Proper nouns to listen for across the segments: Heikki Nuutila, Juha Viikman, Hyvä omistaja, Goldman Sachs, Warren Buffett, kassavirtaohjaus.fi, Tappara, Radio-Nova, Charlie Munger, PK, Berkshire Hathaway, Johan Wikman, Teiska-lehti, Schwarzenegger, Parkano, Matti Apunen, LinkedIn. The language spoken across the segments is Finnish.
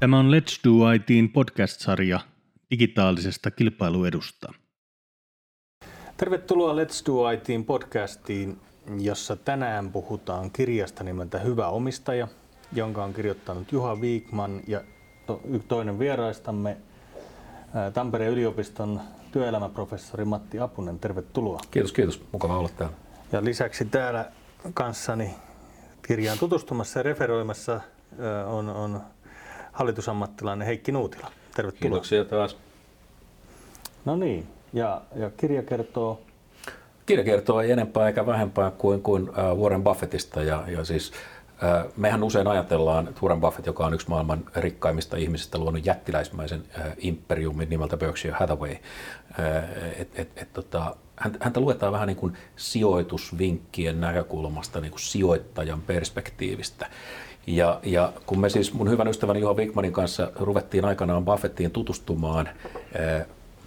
Tämä on Let's Do IT:n podcast-sarja digitaalisesta kilpailuedusta. Tervetuloa Let's Do IT:n podcastiin, jossa tänään puhutaan kirjasta nimeltä Hyvä omistaja, jonka on kirjoittanut Juha Viikman ja toinen vieraistamme Tampereen yliopiston työelämäprofessori Matti Apunen. Tervetuloa. Kiitos, kiitos. Mukava olla täällä. Ja lisäksi täällä kanssani kirjaan tutustumassa ja referoimassa on hallitusammattilainen Heikki Nuutila. Tervetuloa. Kiitoksia taas. No niin, ja kirja kertoo? Kirja kertoo ei enempää eikä vähempää kuin Warren Buffettista. Ja siis, mehän usein ajatellaan, että Warren Buffett, joka on yksi maailman rikkaimmista ihmisistä, luonut jättiläismäisen imperiumin nimeltä Berkshire Hathaway, häntä luetaan vähän niin kuin sijoitusvinkkien näkökulmasta, niin kuin sijoittajan perspektiivistä. Ja kun me siis mun hyvän ystäväni Johan Wikmanin kanssa ruvettiin aikanaan Buffettiin tutustumaan,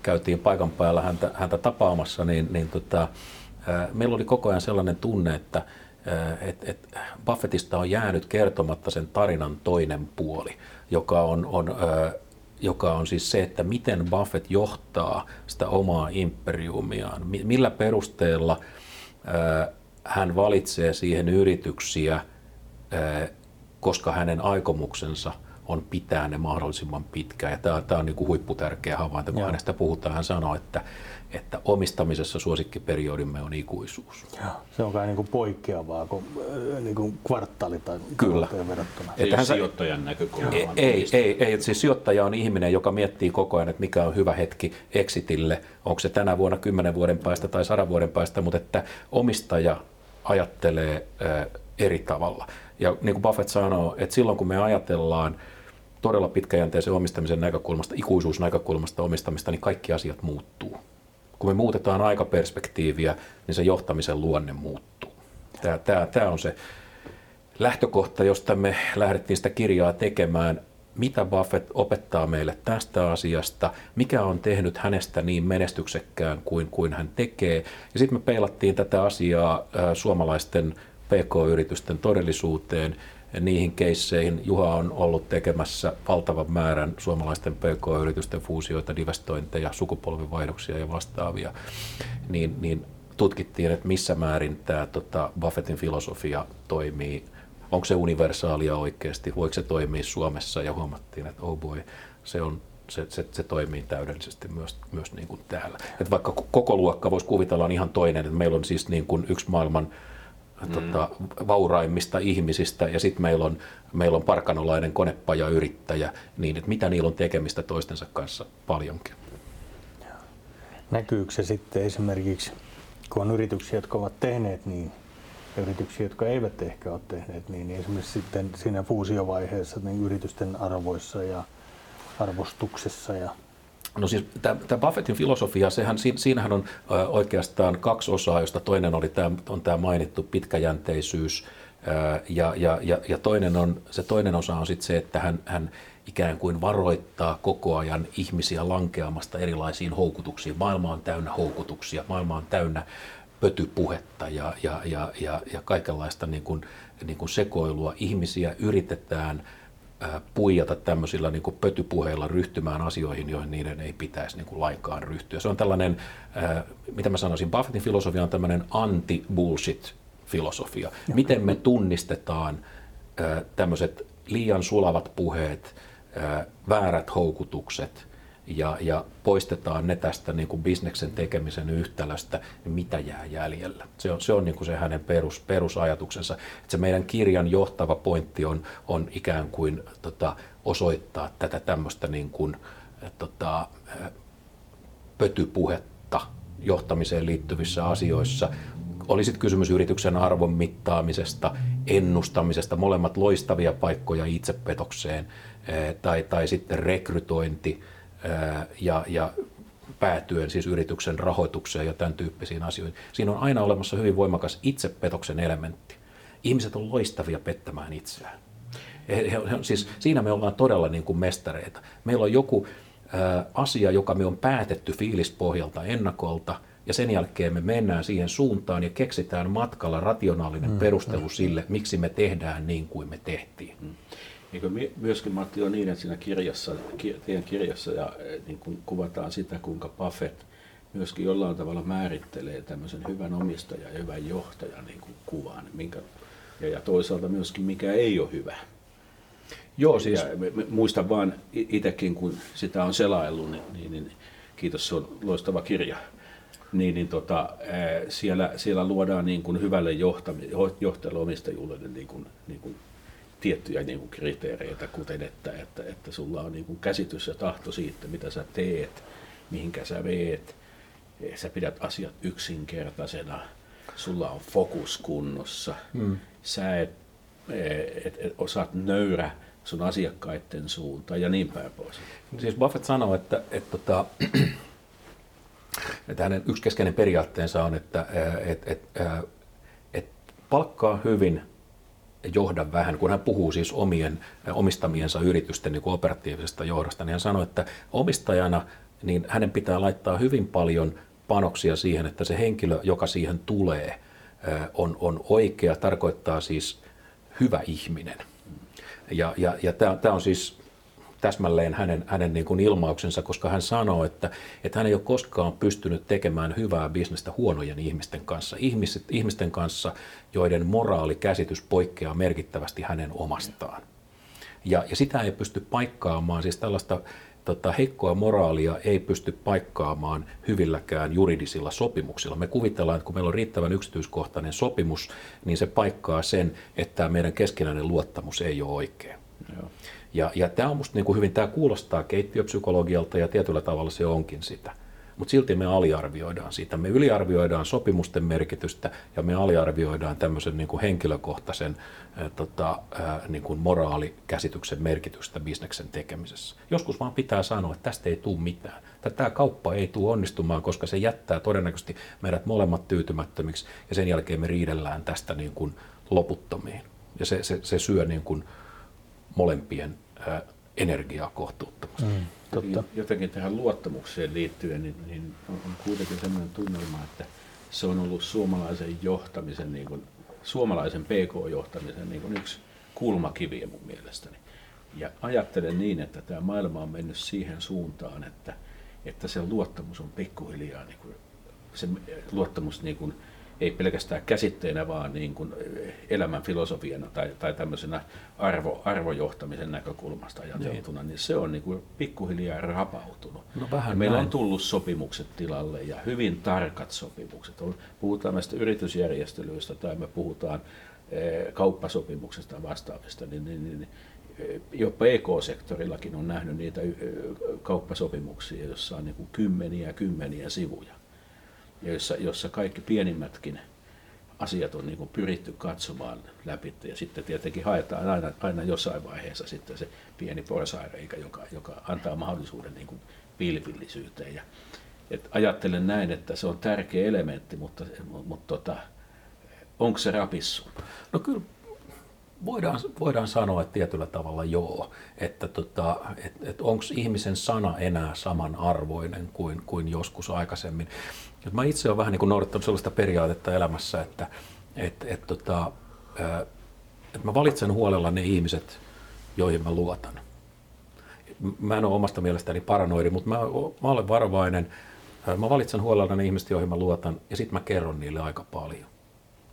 käytiin paikan päällä häntä tapaamassa, niin meillä oli koko ajan sellainen tunne, että Buffettista on jäänyt kertomatta sen tarinan toinen puoli, joka on siis se, että miten Buffett johtaa sitä omaa imperiumiaan, millä perusteella hän valitsee siihen yrityksiä, koska hänen aikomuksensa on pitää ne mahdollisimman pitkään. Tämä on niin kuin huipputärkeä havainto, kun hänestä puhutaan. Hän sanoo, että omistamisessa suosikkiperiodimme on ikuisuus. Ja, se on kai niin kuin poikkeavaa niin kuin kvartaali tai kvartaalien verrattuna. Ei ole sijoittajan näkökulmasta. Ei. Siis sijoittaja on ihminen, joka miettii koko ajan, että mikä on hyvä hetki exitille. Onko se tänä vuonna 10 vuoden päästä tai 100 vuoden päästä, mutta että omistaja ajattelee eri tavalla. Ja niin kuin Buffett sanoo, että silloin kun me ajatellaan todella pitkäjänteisen omistamisen näkökulmasta, ikuisuusnäkökulmasta omistamista, niin kaikki asiat muuttuu. Kun me muutetaan aikaperspektiiviä, niin se johtamisen luonne muuttuu. Tämä on se lähtökohta, josta me lähdettiin sitä kirjaa tekemään. Mitä Buffett opettaa meille tästä asiasta, mikä on tehnyt hänestä niin menestyksekkään kuin hän tekee. Ja sitten me peilattiin tätä asiaa suomalaisten PK-yritysten todellisuuteen, niihin keisseihin. Juha on ollut tekemässä valtavan määrän suomalaisten PK-yritysten fuusioita, divestointeja, sukupolvivaihdoksia ja vastaavia. Niin tutkittiin, että missä määrin tämä Buffettin filosofia toimii. Onko se universaalia oikeasti? Voiko se toimia Suomessa? Ja huomattiin, että oh boy, se toimii täydellisesti myös niin kuin täällä. Et vaikka koko luokka voisi kuvitella on ihan toinen, että meillä on siis niin kuin yksi maailman vauraimmista ihmisistä ja sitten meillä on parkanolainen konepajayrittäjä, niin että mitä niillä on tekemistä toistensa kanssa paljonkin. Näkyykö se sitten esimerkiksi, kun on yrityksiä, jotka ovat tehneet niin, ja yrityksiä, jotka eivät ehkä ole tehneet niin, niin esimerkiksi sitten siinä fuusiovaiheessa niin yritysten arvoissa ja arvostuksessa? No siis tämä Buffettin filosofia, siinähän on oikeastaan kaksi osaa, josta toinen oli tämä mainittu pitkäjänteisyys ja toinen osa on sitten se, että hän ikään kuin varoittaa koko ajan ihmisiä lankeamasta erilaisiin houkutuksiin. Maailma on täynnä houkutuksia, maailma on täynnä pötypuhetta ja kaikenlaista niin kuin sekoilua. Ihmisiä yritetään puijata tämmöisillä niin kuin pötypuheilla ryhtymään asioihin, joihin niiden ei pitäisi niin kuin lainkaan ryhtyä. Se on tällainen, mitä mä sanoisin, Buffettin filosofia on tämmöinen anti-bullshit-filosofia. Miten me tunnistetaan tämmöiset liian sulavat puheet, väärät houkutukset ja poistetaan ne tästä niin kuin bisneksen tekemisen yhtälöstä, niin mitä jää jäljellä. Se on niin kuin se hänen perusajatuksensa. Että se meidän kirjan johtava pointti on ikään kuin osoittaa tätä tämmöistä niin kuin, pötypuhetta johtamiseen liittyvissä asioissa. Oli sitten kysymys yrityksen arvon mittaamisesta, ennustamisesta, molemmat loistavia paikkoja itsepetokseen tai sitten rekrytointi. Ja päätyen siis yrityksen rahoitukseen ja tämän tyyppisiin asioihin. Siinä on aina olemassa hyvin voimakas itsepetoksen elementti. Ihmiset on loistavia pettämään itseään. Siis siinä me ollaan todella niin kuin mestareita. Meillä on joku asia, joka me on päätetty fiilispohjalta ennakolta, ja sen jälkeen me mennään siihen suuntaan ja keksitään matkalla rationaalinen perustelu sille, miksi me tehdään niin kuin me tehtiin. Eikö myöskin Matti on niin, että siinä teidän kirjassa ja niin kuin kuvataan sitä, kuinka Buffett myöskin jollain tavalla määrittelee tämmöisen hyvän omistajan ja hyvän johtajan niin kuin kuvan, minkä, ja toisaalta myöskin mikä ei ole hyvä. Joo, siis muistan vaan itsekin, kun sitä on selaillut, niin kiitos, se on loistava kirja. Siellä luodaan niin kuin hyvälle johtajalle omistajuudelle niin kuin tiettyjä niin kuin kriteereitä, kuten että sulla on niin kuin käsitys ja tahto siitä, mitä sä teet, mihinkä sä veet, sä pidät asiat yksinkertaisena, sulla on fokus kunnossa, sä et osaat nöyrä sun asiakkaiden suuntaan ja niin päin pois. Siis Buffett sanoo, että hänen yksi keskeinen periaatteensa on, että palkkaa hyvin, johda vähän. Kun hän puhuu siis omistamiensa yritysten niin kuin operatiivisesta johdosta, niin hän sanoi, että omistajana niin hänen pitää laittaa hyvin paljon panoksia siihen, että se henkilö, joka siihen tulee, on oikea, tarkoittaa siis hyvä ihminen. Ja tämä on siis täsmälleen hänen niin kuin ilmauksensa, koska hän sanoo, että hän ei ole koskaan pystynyt tekemään hyvää bisnestä huonojen ihmisten kanssa. Ihmisten kanssa, joiden moraalikäsitys poikkeaa merkittävästi hänen omastaan. Ja sitä ei pysty paikkaamaan, siis tällaista heikkoa moraalia ei pysty paikkaamaan hyvilläkään juridisilla sopimuksilla. Me kuvitellaan, että kun meillä on riittävän yksityiskohtainen sopimus, niin se paikkaa sen, että meidän keskinäinen luottamus ei ole oikea. Joo. Ja tämä on musta niinku hyvin, tämä kuulostaa keittiöpsykologialta ja tietyllä tavalla se onkin sitä. Mutta silti me aliarvioidaan sitä. Me yliarvioidaan sopimusten merkitystä ja me aliarvioidaan tämmöisen niinku henkilökohtaisen niinku moraalikäsityksen merkitystä bisneksen tekemisessä. Joskus vaan pitää sanoa, että tästä ei tule mitään. Tämä kauppa ei tule onnistumaan, koska se jättää todennäköisesti meidät molemmat tyytymättömiksi ja sen jälkeen me riidellään tästä niinku loputtomiin. Ja se syö niinku molempien energiaa kohtuuttomasti. Jotenkin tähän luottamukseen liittyen niin on kuitenkin sellainen tunnelma, että se on ollut suomalaisen PK-johtamisen niin kuin yksi kulmakiviä mun mielestäni. Ja ajattelen niin, että tämä maailma on mennyt siihen suuntaan, että se luottamus on pikkuhiljaa, niin kuin, se luottamus niin kuin, ei pelkästään käsitteenä, vaan niin kuin elämän filosofiana tai tämmöisenä arvojohtamisen näkökulmasta ajateltuna, niin se on niin kuin pikkuhiljaa rapautunut. No, meillä on tullut sopimukset tilalle ja hyvin tarkat sopimukset. Puhutaan näistä yritysjärjestelyistä tai me puhutaan kauppasopimuksesta ja vastaavista, niin jo PK-sektorillakin on nähnyt niitä kauppasopimuksia, joissa on niin kuin kymmeniä sivuja. Jossa kaikki pienimmätkin asiat on niin kuin pyritty katsomaan läpi, ja sitten tietenkin haetaan aina jossain vaiheessa sitten se pieni porsaanreikä, joka antaa mahdollisuuden niin kuin vilpillisyyteen. Ajattelen näin, että se on tärkeä elementti, mutta onko se rapissu? No kyllä voidaan sanoa, että tietyllä tavalla joo, että onko ihmisen sana enää samanarvoinen kuin joskus aikaisemmin. Mä itse olen vähän niin kuin noudattanut sellaista periaatetta elämässä, että mä valitsen huolella ne ihmiset, joihin mä luotan. Mä en ole omasta mielestäni paranoidi, mutta mä olen varovainen. Mä valitsen huolella ne ihmiset, joihin mä luotan, ja sit mä kerron niille aika paljon.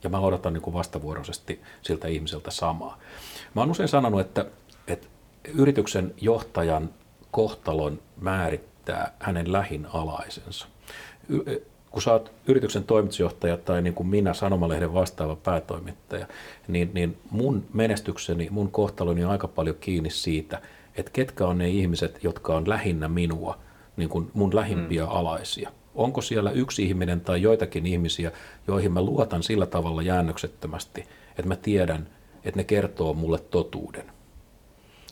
Ja mä odotan niin kuin vastavuoroisesti siltä ihmiseltä samaa. Mä oon usein sanonut, että yrityksen johtajan kohtalon määrittää hänen lähin alaisensa. Kun sä oot yrityksen toimitusjohtaja tai niin kuin minä sanomalehden vastaava päätoimittaja, niin mun menestykseni, mun kohtaloni on aika paljon kiinni siitä, että ketkä on ne ihmiset, jotka on lähinnä minua, niin kuin mun lähimpiä alaisia. Onko siellä yksi ihminen tai joitakin ihmisiä, joihin mä luotan sillä tavalla jäännöksettömästi, että mä tiedän, että ne kertoo mulle totuuden.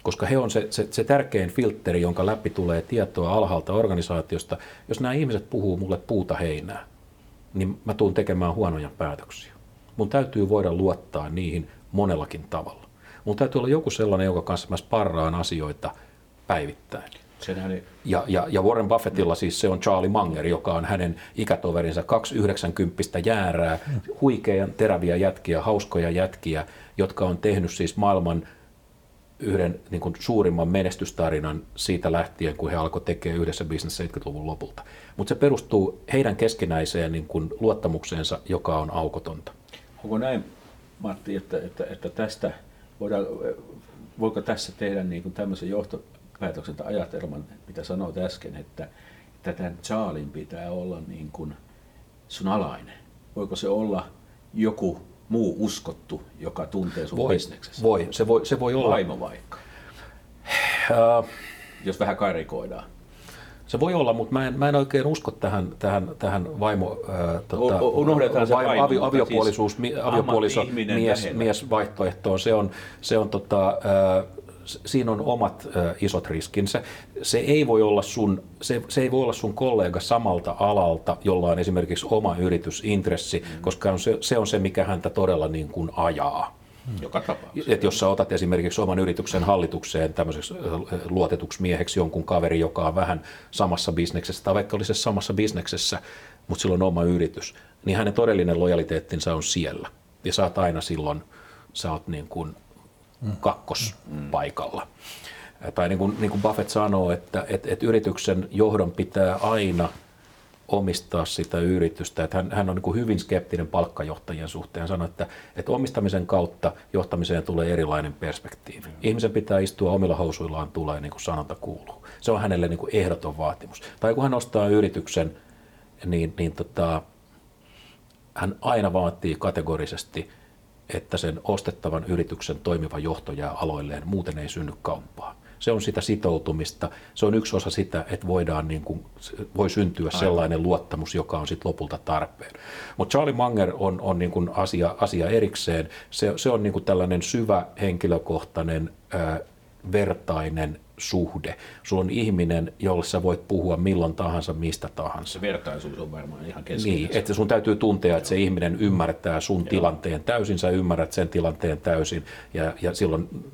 Koska he on se tärkein filtteri, jonka läpi tulee tietoa alhaalta organisaatiosta. Jos nämä ihmiset puhuu mulle puuta heinää, niin mä tuun tekemään huonoja päätöksiä. Mun täytyy voida luottaa niihin monellakin tavalla. Mun täytyy olla joku sellainen, jonka kanssa mä sparraan asioita päivittäin. Ja Warren Buffettilla siis se on Charlie Munger, joka on hänen ikätoverinsa 290 jäärää, huikean teräviä jätkiä, hauskoja jätkiä, jotka on tehnyt siis maailman yhden niin kuin suurimman menestystarinan siitä lähtien, kun he alkoi tekemään yhdessä business 70-luvun lopulta. Mutta se perustuu heidän keskinäiseen niin kuin luottamukseensa, joka on aukotonta. Onko näin, Matti, että tästä voiko tässä tehdä niin kuin tämmöisen johtopäätöksen tai ajatelman, mitä sanoit äsken, että tämän Charlien pitää olla niin kuin sun alainen? Voiko se olla joku muu uskottu, joka tuntee sun bisneksessä? Se voi olla. Vaimo vaikka, jos vähän karikoidaan. Se voi olla, mutta mä en oikein usko tähän vaimo aviopuolisuus mies vaihtoehtoon. Siinä on omat isot riskinsä. Se ei voi olla sun kollega samalta alalta, jolla on esimerkiksi oma yritysintressi, koska se on se, mikä häntä todella niin kuin ajaa. Joka tapauksessa. Et jos sä otat esimerkiksi oman yrityksen hallitukseen tämmöiseksi luotetuksi mieheksi jonkun kaveri, joka on vähän samassa bisneksessä, tai vaikka olisi samassa bisneksessä, mutta sillä on oma yritys, niin hänen todellinen lojaliteettinsa on siellä. Ja sä oot aina silloin, sä oot niin kuin kakkospaikalla. Tai niin kuin Buffett sanoo, että yrityksen johdon pitää aina omistaa sitä yritystä. Että hän on niin kuin hyvin skeptinen palkkajohtajien suhteen. Hän sanoo, että omistamisen kautta johtamiseen tulee erilainen perspektiivi. Ihmisen pitää istua omilla housuillaan tulee, niin kuin sanonta kuuluu. Se on hänelle niin kuin ehdoton vaatimus. Tai kun hän ostaa yrityksen, niin hän aina vaatii kategorisesti, että sen ostettavan yrityksen toimiva johto jää aloilleen, muuten ei synny kauppaa. Se on sitä sitoutumista, se on yksi osa sitä, että voidaan niin kuin, voi syntyä sellainen luottamus, joka on sit lopulta tarpeen. Mutta Charlie Munger on niin kuin asia erikseen, se on niin kuin tällainen syvä henkilökohtainen vertainen suhde. Sulla on ihminen, jolle sä voit puhua milloin tahansa, mistä tahansa. Se vertaisuus on varmaan ihan keskeinen. Niin, että sun täytyy tuntea, että se ihminen ymmärtää sun tilanteen täysin, sä ymmärrät sen tilanteen täysin, ja silloin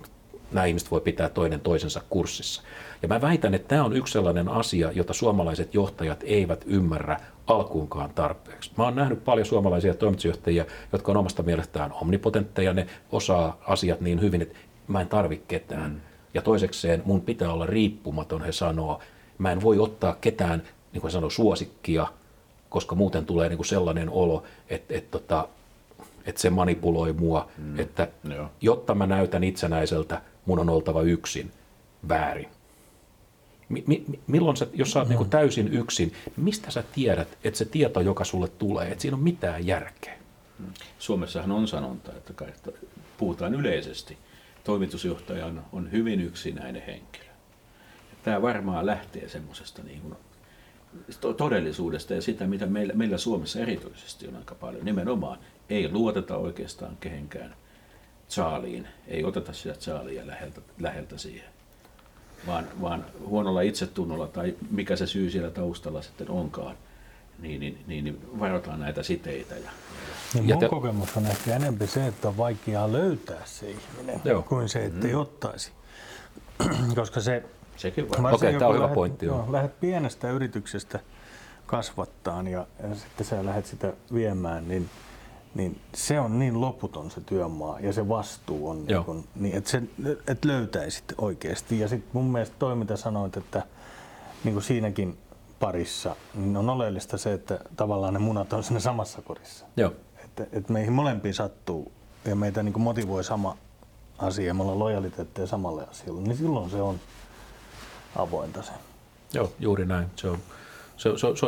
nämä ihmiset voi pitää toinen toisensa kurssissa. Ja mä väitän, että tämä on yksi sellainen asia, jota suomalaiset johtajat eivät ymmärrä alkuunkaan tarpeeksi. Mä oon nähnyt paljon suomalaisia toimitusjohtajia, jotka on omasta mielestään omnipotentteja, ne osaa asiat niin hyvin, että mä en tarvi ketään. Ja toisekseen mun pitää olla riippumaton, he sanoo. Mä en voi ottaa ketään, niin kuin he sanoo, suosikkia, koska muuten tulee niin kuin sellainen olo, että se manipuloi mua. Että jotta mä näytän itsenäiseltä, mun on oltava yksin. Väärin. Milloin sä, jos sä oot niin kuin täysin yksin, mistä sä tiedät, että se tieto, joka sulle tulee, että siinä on mitään järkeä? Suomessahan on sanonta, että puhutaan yleisesti. Toimitusjohtaja on hyvin yksinäinen henkilö. Tämä varmaan lähtee semmoisesta niin kuin todellisuudesta ja sitä, mitä meillä Suomessa erityisesti on aika paljon. Nimenomaan ei luoteta oikeastaan kehenkään Charlieen, ei oteta sitä Charliea läheltä siihen, vaan huonolla itsetunnolla tai mikä se syy siellä taustalla sitten onkaan, niin varotaan näitä siteitä. Niin mun kokemus on ehkä enemmän se, että on vaikeaa löytää se ihminen kuin se, että ei ottaisi. Koska se... Sekin varmaan. Okei, tämä on hyvä pointti. Lähdet pienestä yrityksestä kasvattaan ja sitten sä lähdet sitä viemään, niin se on niin loputon se työmaa ja se vastuu on, niin että löytäisit oikeasti. Ja sitten mun mielestä toi, mitä sanoit, että niin kuin siinäkin parissa, niin on oleellista se, että tavallaan ne munat on siinä samassa korissa. Joo. Että meihin molempiin sattuu ja meitä niin kuin motivoi sama asia, me ollaan lojaliteetteja samalle asialle, niin silloin se on avointa se. Joo, juuri näin. Se on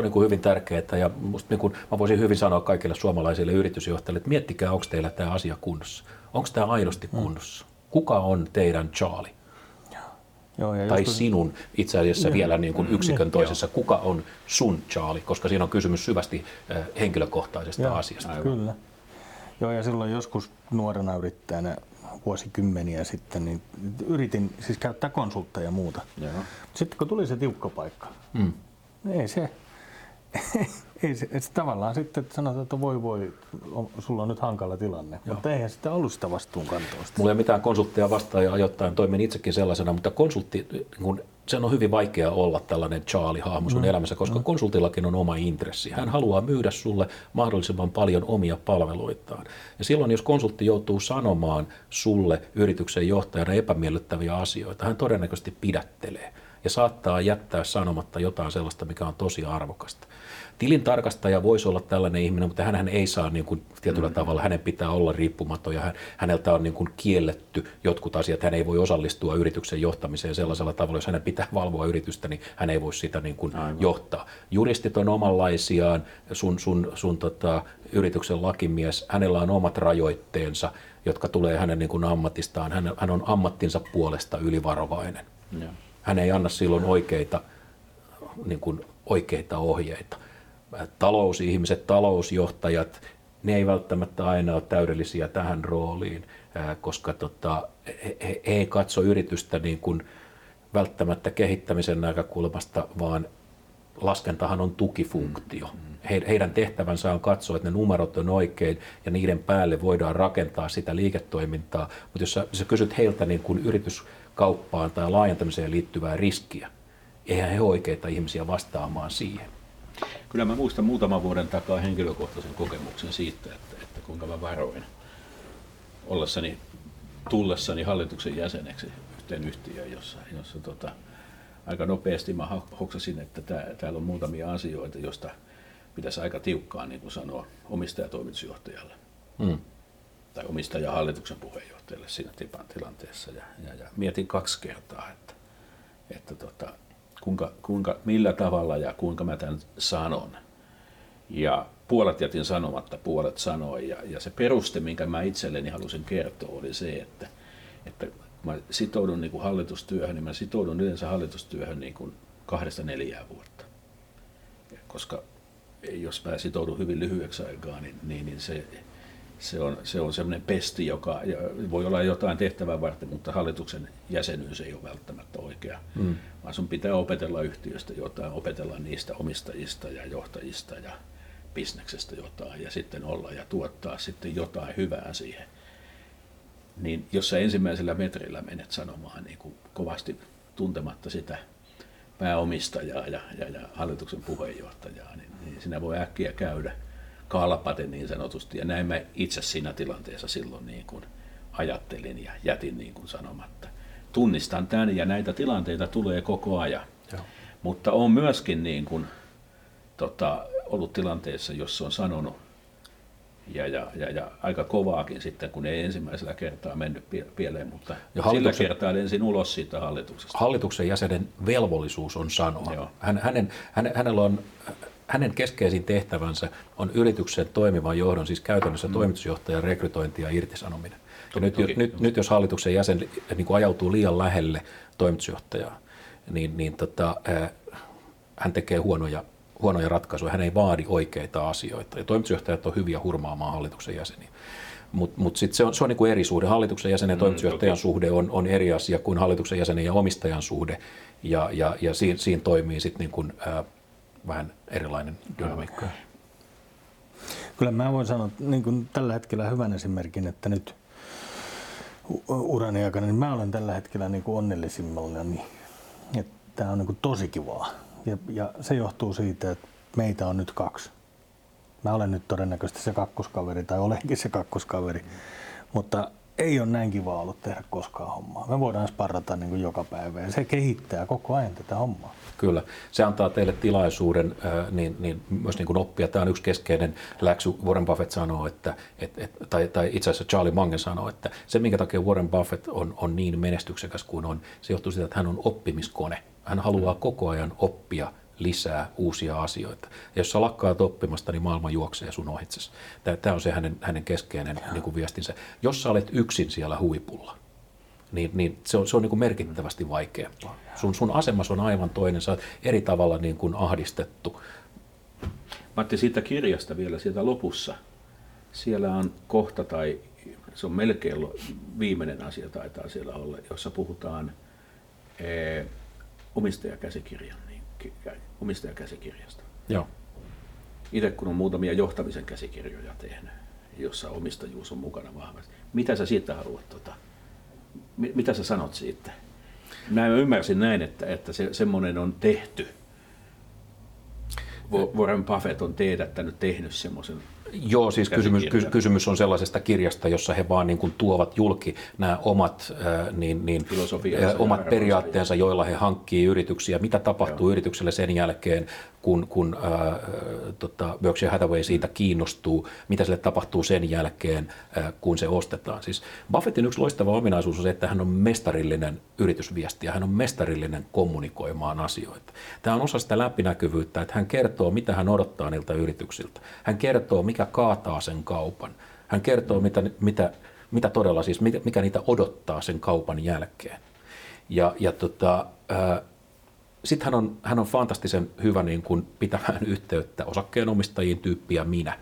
niin kuin hyvin tärkeää ja musta niin kuin mä voisin hyvin sanoa kaikille suomalaisille yritysjohtajille, että miettikää, onko teillä tämä asia kunnossa. Onko tämä aidosti kunnossa? Kuka on teidän Charlie? Joo, tai joskus... sinun itse asiassa vielä niin kuin yksikön toisessa, kuka on sun Charlie, koska siinä on kysymys syvästi henkilökohtaisesta asiasta. Kyllä. Joo, ja silloin joskus nuorena yrittäjänä vuosikymmeniä sitten, niin yritin siis käyttää konsultteja ja muuta. Sitten kun tuli se tiukka paikka, niin ei se Ei se, et tavallaan sitten että sanotaan, että voi, sulla on nyt hankala tilanne, joo, mutta eihän sitä ollut sitä vastuunkantoista. Mulla ei ole mitään konsulttia vastaan ja ajoittain toimin itsekin sellaisena, mutta konsultti, kun sen on hyvin vaikea olla tällainen Charlie-hahmo sun elämässä, koska konsultillakin on oma intressi. Hän haluaa myydä sulle mahdollisimman paljon omia palveluitaan. Ja silloin, jos konsultti joutuu sanomaan sulle yrityksen johtajana epämiellyttäviä asioita, hän todennäköisesti pidättelee ja saattaa jättää sanomatta jotain sellaista, mikä on tosi arvokasta. Tilintarkastaja voisi olla tällainen ihminen, mutta hänhän ei saa niin kuin, tietyllä tavalla, hänen pitää olla riippumaton ja häneltä on niin kuin kielletty jotkut asiat. Hän ei voi osallistua yrityksen johtamiseen sellaisella tavalla, jos hänen pitää valvoa yritystä, niin hän ei voi sitä niin kuin johtaa. Juristit on omanlaisiaan, sun yrityksen lakimies, hänellä on omat rajoitteensa, jotka tulee hänen niin kuin ammatistaan. Hän on ammattinsa puolesta ylivarovainen. Ja. Hän ei anna silloin oikeita ohjeita. Talousihmiset, talousjohtajat, ne ei välttämättä aina ole täydellisiä tähän rooliin, koska he ei katso yritystä niin kuin välttämättä kehittämisen näkökulmasta, vaan laskentahan on tukifunktio. Heidän tehtävänsä on katsoa, että ne numerot on oikein ja niiden päälle voidaan rakentaa sitä liiketoimintaa. Mutta jos sä kysyt heiltä niin kuin yrityskauppaan tai laajentamiseen liittyvää riskiä, eihän he oikeita ihmisiä vastaamaan siihen. Kyllä mä muistan muutaman vuoden takaa henkilökohtaisen kokemuksen siitä, että kuinka mä varoin tullessani hallituksen jäseneksi yhteen yhtiöön, jossa aika nopeasti mä hoksasin, että täällä on muutamia asioita, joista pitäisi aika tiukkaan niin kuin sanoa omistajatoimitusjohtajalle tai omistajahallituksen puheenjohtajalle siinä tilanteessa. Ja mietin 2 kertaa, että millä tavalla ja kuinka mä tämän sanon. Ja puolet jätin sanomatta, puolet sanoin. Ja se peruste, minkä mä itselleni halusin kertoa, oli se, että kun mä sitoudun niin kuin hallitustyöhön, niin mä sitoudun yleensä hallitustyöhön niin kuin 2-4 vuotta. Koska jos mä sitoudun hyvin lyhyeksi aikaa, niin se on semmoinen pesti, joka voi olla jotain tehtävää varten, mutta hallituksen jäsenyys ei ole välttämättä oikea, vaan sun pitää opetella yhtiöstä jotain, opetella niistä omistajista ja johtajista ja bisneksestä jotain ja sitten olla ja tuottaa sitten jotain hyvää siihen. Niin jos sä ensimmäisellä metrillä menet sanomaan niin kuin kovasti tuntematta sitä pääomistajaa ja hallituksen puheenjohtajaa, niin siinä voi äkkiä käydä kalpaten niin sanotusti, ja näin mä itse siinä tilanteessa silloin niin kuin ajattelin ja jätin niin kuin sanomatta. Tunnistan tämän ja näitä tilanteita tulee koko ajan. Joo. Mutta olen myöskin niin kuin, ollut tilanteessa, jossa on sanonut ja aika kovaakin sitten, kun ei ensimmäisellä kertaa mennyt pieleen, mutta sillä kertaa ensin ulos siitä hallituksesta. Hallituksen jäsenen velvollisuus on sanoa. Hänen keskeisin tehtävänsä on yrityksen toimivan johdon, siis käytännössä toimitusjohtajan rekrytointi ja irtisanominen. Ja nyt jos hallituksen jäsen niin kuin ajautuu liian lähelle toimitusjohtajaa, niin hän tekee huonoja ratkaisuja. Hän ei vaadi oikeita asioita. Ja toimitusjohtajat on hyviä hurmaamaan hallituksen jäseniä. Mutta sitten se on niin kuin eri suhde. Hallituksen jäsenen ja toimitusjohtajan suhde on eri asia kuin hallituksen jäsenen ja omistajan suhde. Ja siinä toimii sitten niin kuin vähän erilainen dynamiikka. Kyllä mä voin sanoa niin kuin tällä hetkellä hyvän esimerkin, että nyt urani aikana niin mä olen tällä hetkellä niin kuin onnellisimmallani. Tämä on niin kuin tosi kivaa ja se johtuu siitä, että meitä on nyt 2. Mä olen nyt todennäköisesti se kakkoskaveri tai olenkin se kakkoskaveri, mutta ei ole näin kivaa ollut tehdä koskaan hommaa. Me voidaan sparrata niin kuin joka päivä ja se kehittää koko ajan tätä hommaa. Kyllä. Se antaa teille tilaisuuden myös niin kuin oppia. Tämä on yksi keskeinen läksy. Warren Buffett sanoo, tai itse asiassa Charlie Munger sanoo, että se minkä takia Warren Buffett on niin menestyksekäs kuin on, se johtuu siitä, että hän on oppimiskone. Hän haluaa koko ajan oppia lisää uusia asioita. Ja jos sä lakkaat oppimasta, niin maailma juoksee sun ohitsesi. Tämä on se hänen keskeinen niin kuin viestinsä. Jos sä olet yksin siellä huipulla, niin se on niin kuin merkittävästi vaikeampaa. Sun asemas on aivan toinen, sä oot eri tavalla niin kuin ahdistettu. Matti, siitä kirjasta vielä sieltä lopussa. Siellä on kohta, tai se on melkein viimeinen asia taitaa siellä olla, jossa puhutaan omistajakäsikirjasta. Joo. itse kun on muutamia johtamisen käsikirjoja tehnyt, jossa omistajuus on mukana vahvasti. Mitä sä siitä haluat? Mitä sä sanot siitä? Mä ymmärsin näin, että semmoinen on tehty. Warren Buffett on tehnyt semmoisen. Joo, siis kysymys on sellaisesta kirjasta, jossa he vaan niin kuin tuovat julki nämä omat, omat periaatteensa, joilla he hankkii yrityksiä. Mitä tapahtuu yritykselle sen jälkeen, kun Berkshire Hathaway siitä kiinnostuu? Mitä sille tapahtuu sen jälkeen, kun se ostetaan? Siis Buffettin yksi loistava ominaisuus on se, että hän on mestarillinen yritysviestiä, hän on mestarillinen kommunikoimaan asioita. Tämä on osa sitä läpinäkyvyyttä, että hän kertoo, mitä hän odottaa niiltä yrityksiltä. Hän kertoo, mikä kaataa sen kaupan. Hän kertoo, mitä todella, siis mikä niitä odottaa sen kaupan jälkeen. Sitten hän on fantastisen hyvä niin kuin pitämään yhteyttä osakkeenomistajiin tyyppiä minä.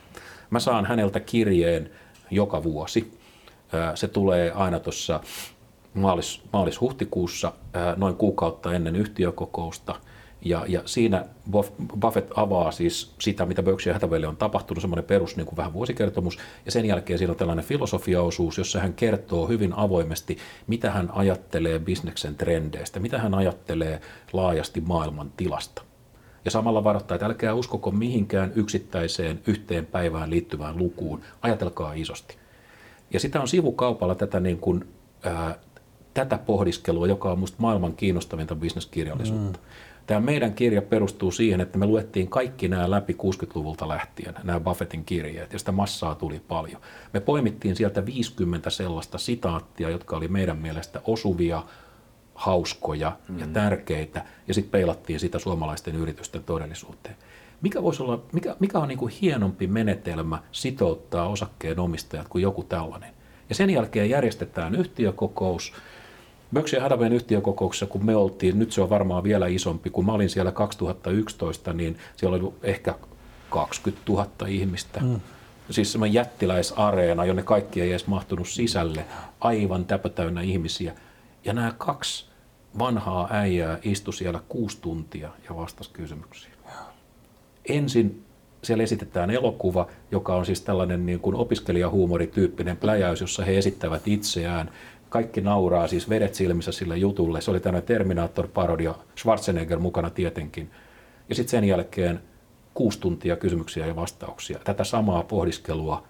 Mä saan häneltä kirjeen joka vuosi. Se tulee aina tuossa maalis-huhtikuussa, noin kuukautta ennen yhtiökokousta. Ja siinä Buffett avaa siis sitä, mitä Berkshire Hathawaylle on tapahtunut, semmoinen perus niin kuin vähän vuosikertomus. Ja sen jälkeen siinä on tällainen filosofiaosuus, jossa hän kertoo hyvin avoimesti, mitä hän ajattelee bisneksen trendeistä, mitä hän ajattelee laajasti maailman tilasta. Ja samalla varoittaa, että älkää uskoko mihinkään yksittäiseen yhteen päivään liittyvään lukuun, ajatelkaa isosti. Ja sitä on sivukaupalla tätä niin kuin, tätä pohdiskelua, joka on musta maailman kiinnostavinta bisneskirjallisuutta. Tämä meidän kirja perustuu siihen, että me luettiin kaikki nämä läpi 60-luvulta lähtien, nämä Buffettin kirjeet, ja sitä massaa tuli paljon. Me poimittiin sieltä 50 sellaista sitaattia, jotka oli meidän mielestä osuvia, hauskoja ja tärkeitä, ja sitten peilattiin sitä suomalaisten yritysten todellisuuteen. Mikä on niin kuin hienompi menetelmä sitouttaa osakkeenomistajat kuin joku tällainen? Ja sen jälkeen järjestetään yhtiökokous. Berkshire Hathawayn yhtiökokouksessa, kun me oltiin, nyt se on varmaan vielä isompi, kun mä olin siellä 2011, niin siellä oli ehkä 20 000 ihmistä. Siis semmoinen jättiläisareena, jonne kaikki ei edes mahtunut sisälle, aivan täpötäynnä ihmisiä. Ja nämä kaksi vanhaa äijää istu siellä 6 tuntia ja vastasi kysymyksiin. Ensin siellä esitetään elokuva, joka on siis tällainen niin kuin opiskelijahuumorityyppinen pläjäys, jossa he esittävät itseään. Kaikki nauraa, siis vedet silmissä sille jutulle. Se oli tämmöinen Terminator-parodia, Schwarzenegger mukana tietenkin. Ja sitten sen jälkeen 6 tuntia kysymyksiä ja vastauksia. Tätä samaa pohdiskelua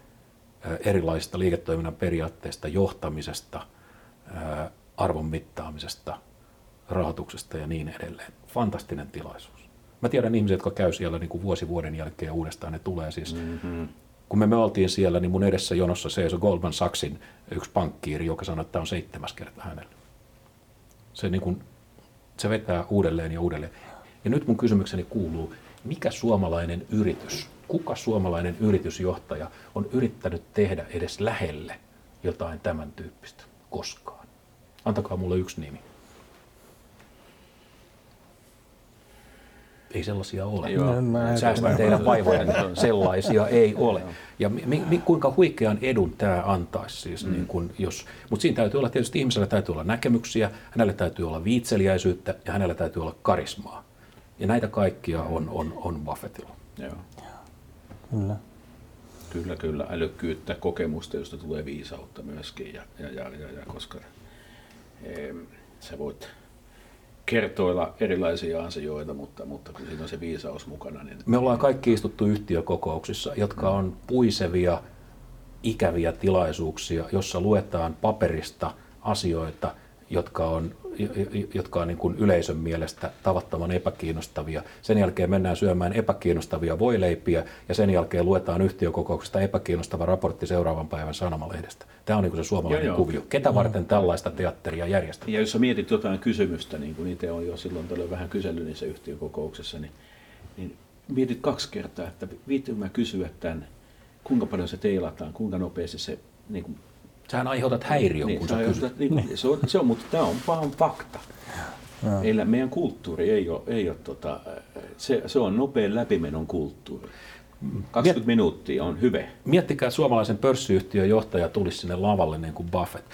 erilaisista liiketoiminnan periaatteista, johtamisesta, arvon mittaamisesta, rahoituksesta ja niin edelleen. Fantastinen tilaisuus. Mä tiedän ihmisiä, jotka käy siellä niin kuin vuosi vuoden jälkeen ja uudestaan ne tulee siis. Kun me oltiin siellä, niin mun edessä jonossa seisoi Goldman Sachsin yksi pankkiiri, joka sanoi, että tämä on 7. kerta hänelle. Se vetää uudelleen ja uudelleen. Ja nyt mun kysymykseni kuuluu, mikä suomalainen yritys, kuka suomalainen yritysjohtaja on yrittänyt tehdä edes lähelle jotain tämän tyyppistä koskaan? Antakaa mulle yksi nimi. Ei sellaisia ole. Säästän teidän vaivoja, sellaisia ei ole. Ja kuinka huikean edun tämä antaisi siis, mutta siinä täytyy olla tietysti ihmisellä täytyy olla näkemyksiä, hänellä täytyy olla viitseliäisyyttä ja hänellä täytyy olla karismaa. Ja näitä kaikkia on Buffettilla. Joo. Kyllä, älykkyyttä, kokemusta, josta tulee viisautta myöskin ja koska sä voit kertoilla erilaisia asioita, mutta kun siinä on se viisaus mukana. Niin me ollaan kaikki istuttu yhtiökokouksissa, jotka on puisevia, ikäviä tilaisuuksia, jossa luetaan paperista asioita, jotka on niin kuin yleisön mielestä tavattoman epäkiinnostavia. Sen jälkeen mennään syömään epäkiinnostavia voileipiä ja sen jälkeen luetaan yhtiökokouksesta epäkiinnostava raportti seuraavan päivän sanomalehdestä. Tämä on niin kuin se suomalainen kuvio. Ketä varten tällaista teatteria järjestetään? Ja jos mietit jotain kysymystä, niin kuin itse olen jo silloin paljon vähän kysellyt niissä yhtiökokouksessa, niin mietit 2 kertaa, että viittyy mä kysyä tämän, kuinka paljon se teilataan, kuinka nopeasti se niin kuin sähän aiheutat häiriön, kun sä kysyt. Mutta tämä on vaan fakta. Meillä, meidän kulttuuri ei ole se on nopean läpimenon kulttuuri. 20 minuuttia on hyvä. Miettikää, suomalaisen pörssiyhtiön johtaja tulisi sinne lavalle niin kuin Buffett.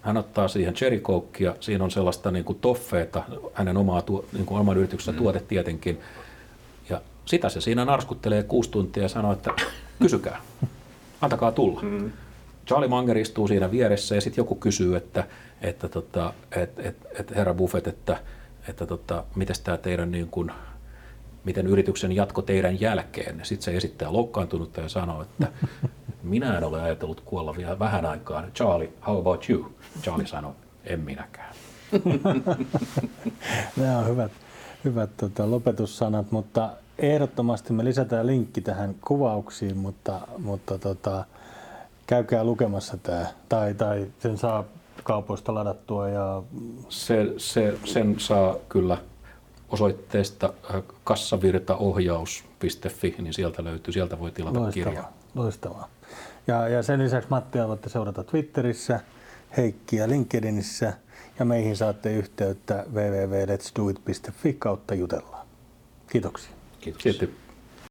Hän ottaa siihen cherry cokea, siinä on sellaista niin kuin toffeeta, hänen oman yrityksensä tuote tietenkin. Ja Sitä se siinä narskuttelee 6 tuntia ja sanoo, että kysykää, antakaa tulla. Mm. Charlie Munger istuu siinä vieressä ja sitten joku kysyy, että herra Buffett, että mites tää teidän niin kuin, miten yrityksen jatko teidän jälkeen. Sitten se esittää loukkaantunutta ja sanoo, että minä en ole ajatellut kuolla vielä vähän aikaa. Charlie, how about you? Charlie sanoo, en minäkään. Nämä on hyvät lopetussanat, mutta ehdottomasti me lisätään linkki tähän kuvauksiin, mutta käykää lukemassa tämä tai sen saa kaupoista ladattua ja sen saa kyllä osoitteesta kassavirtaohjaus.fi, niin sieltä voi tilata kirjaa. Loistavaa. Ja sen lisäksi Mattia voitte seurata Twitterissä, Heikkiä LinkedInissä ja meihin saatte yhteyttä www.letsdoit.fi / jutellaan. Kiitoksia. Kiitos.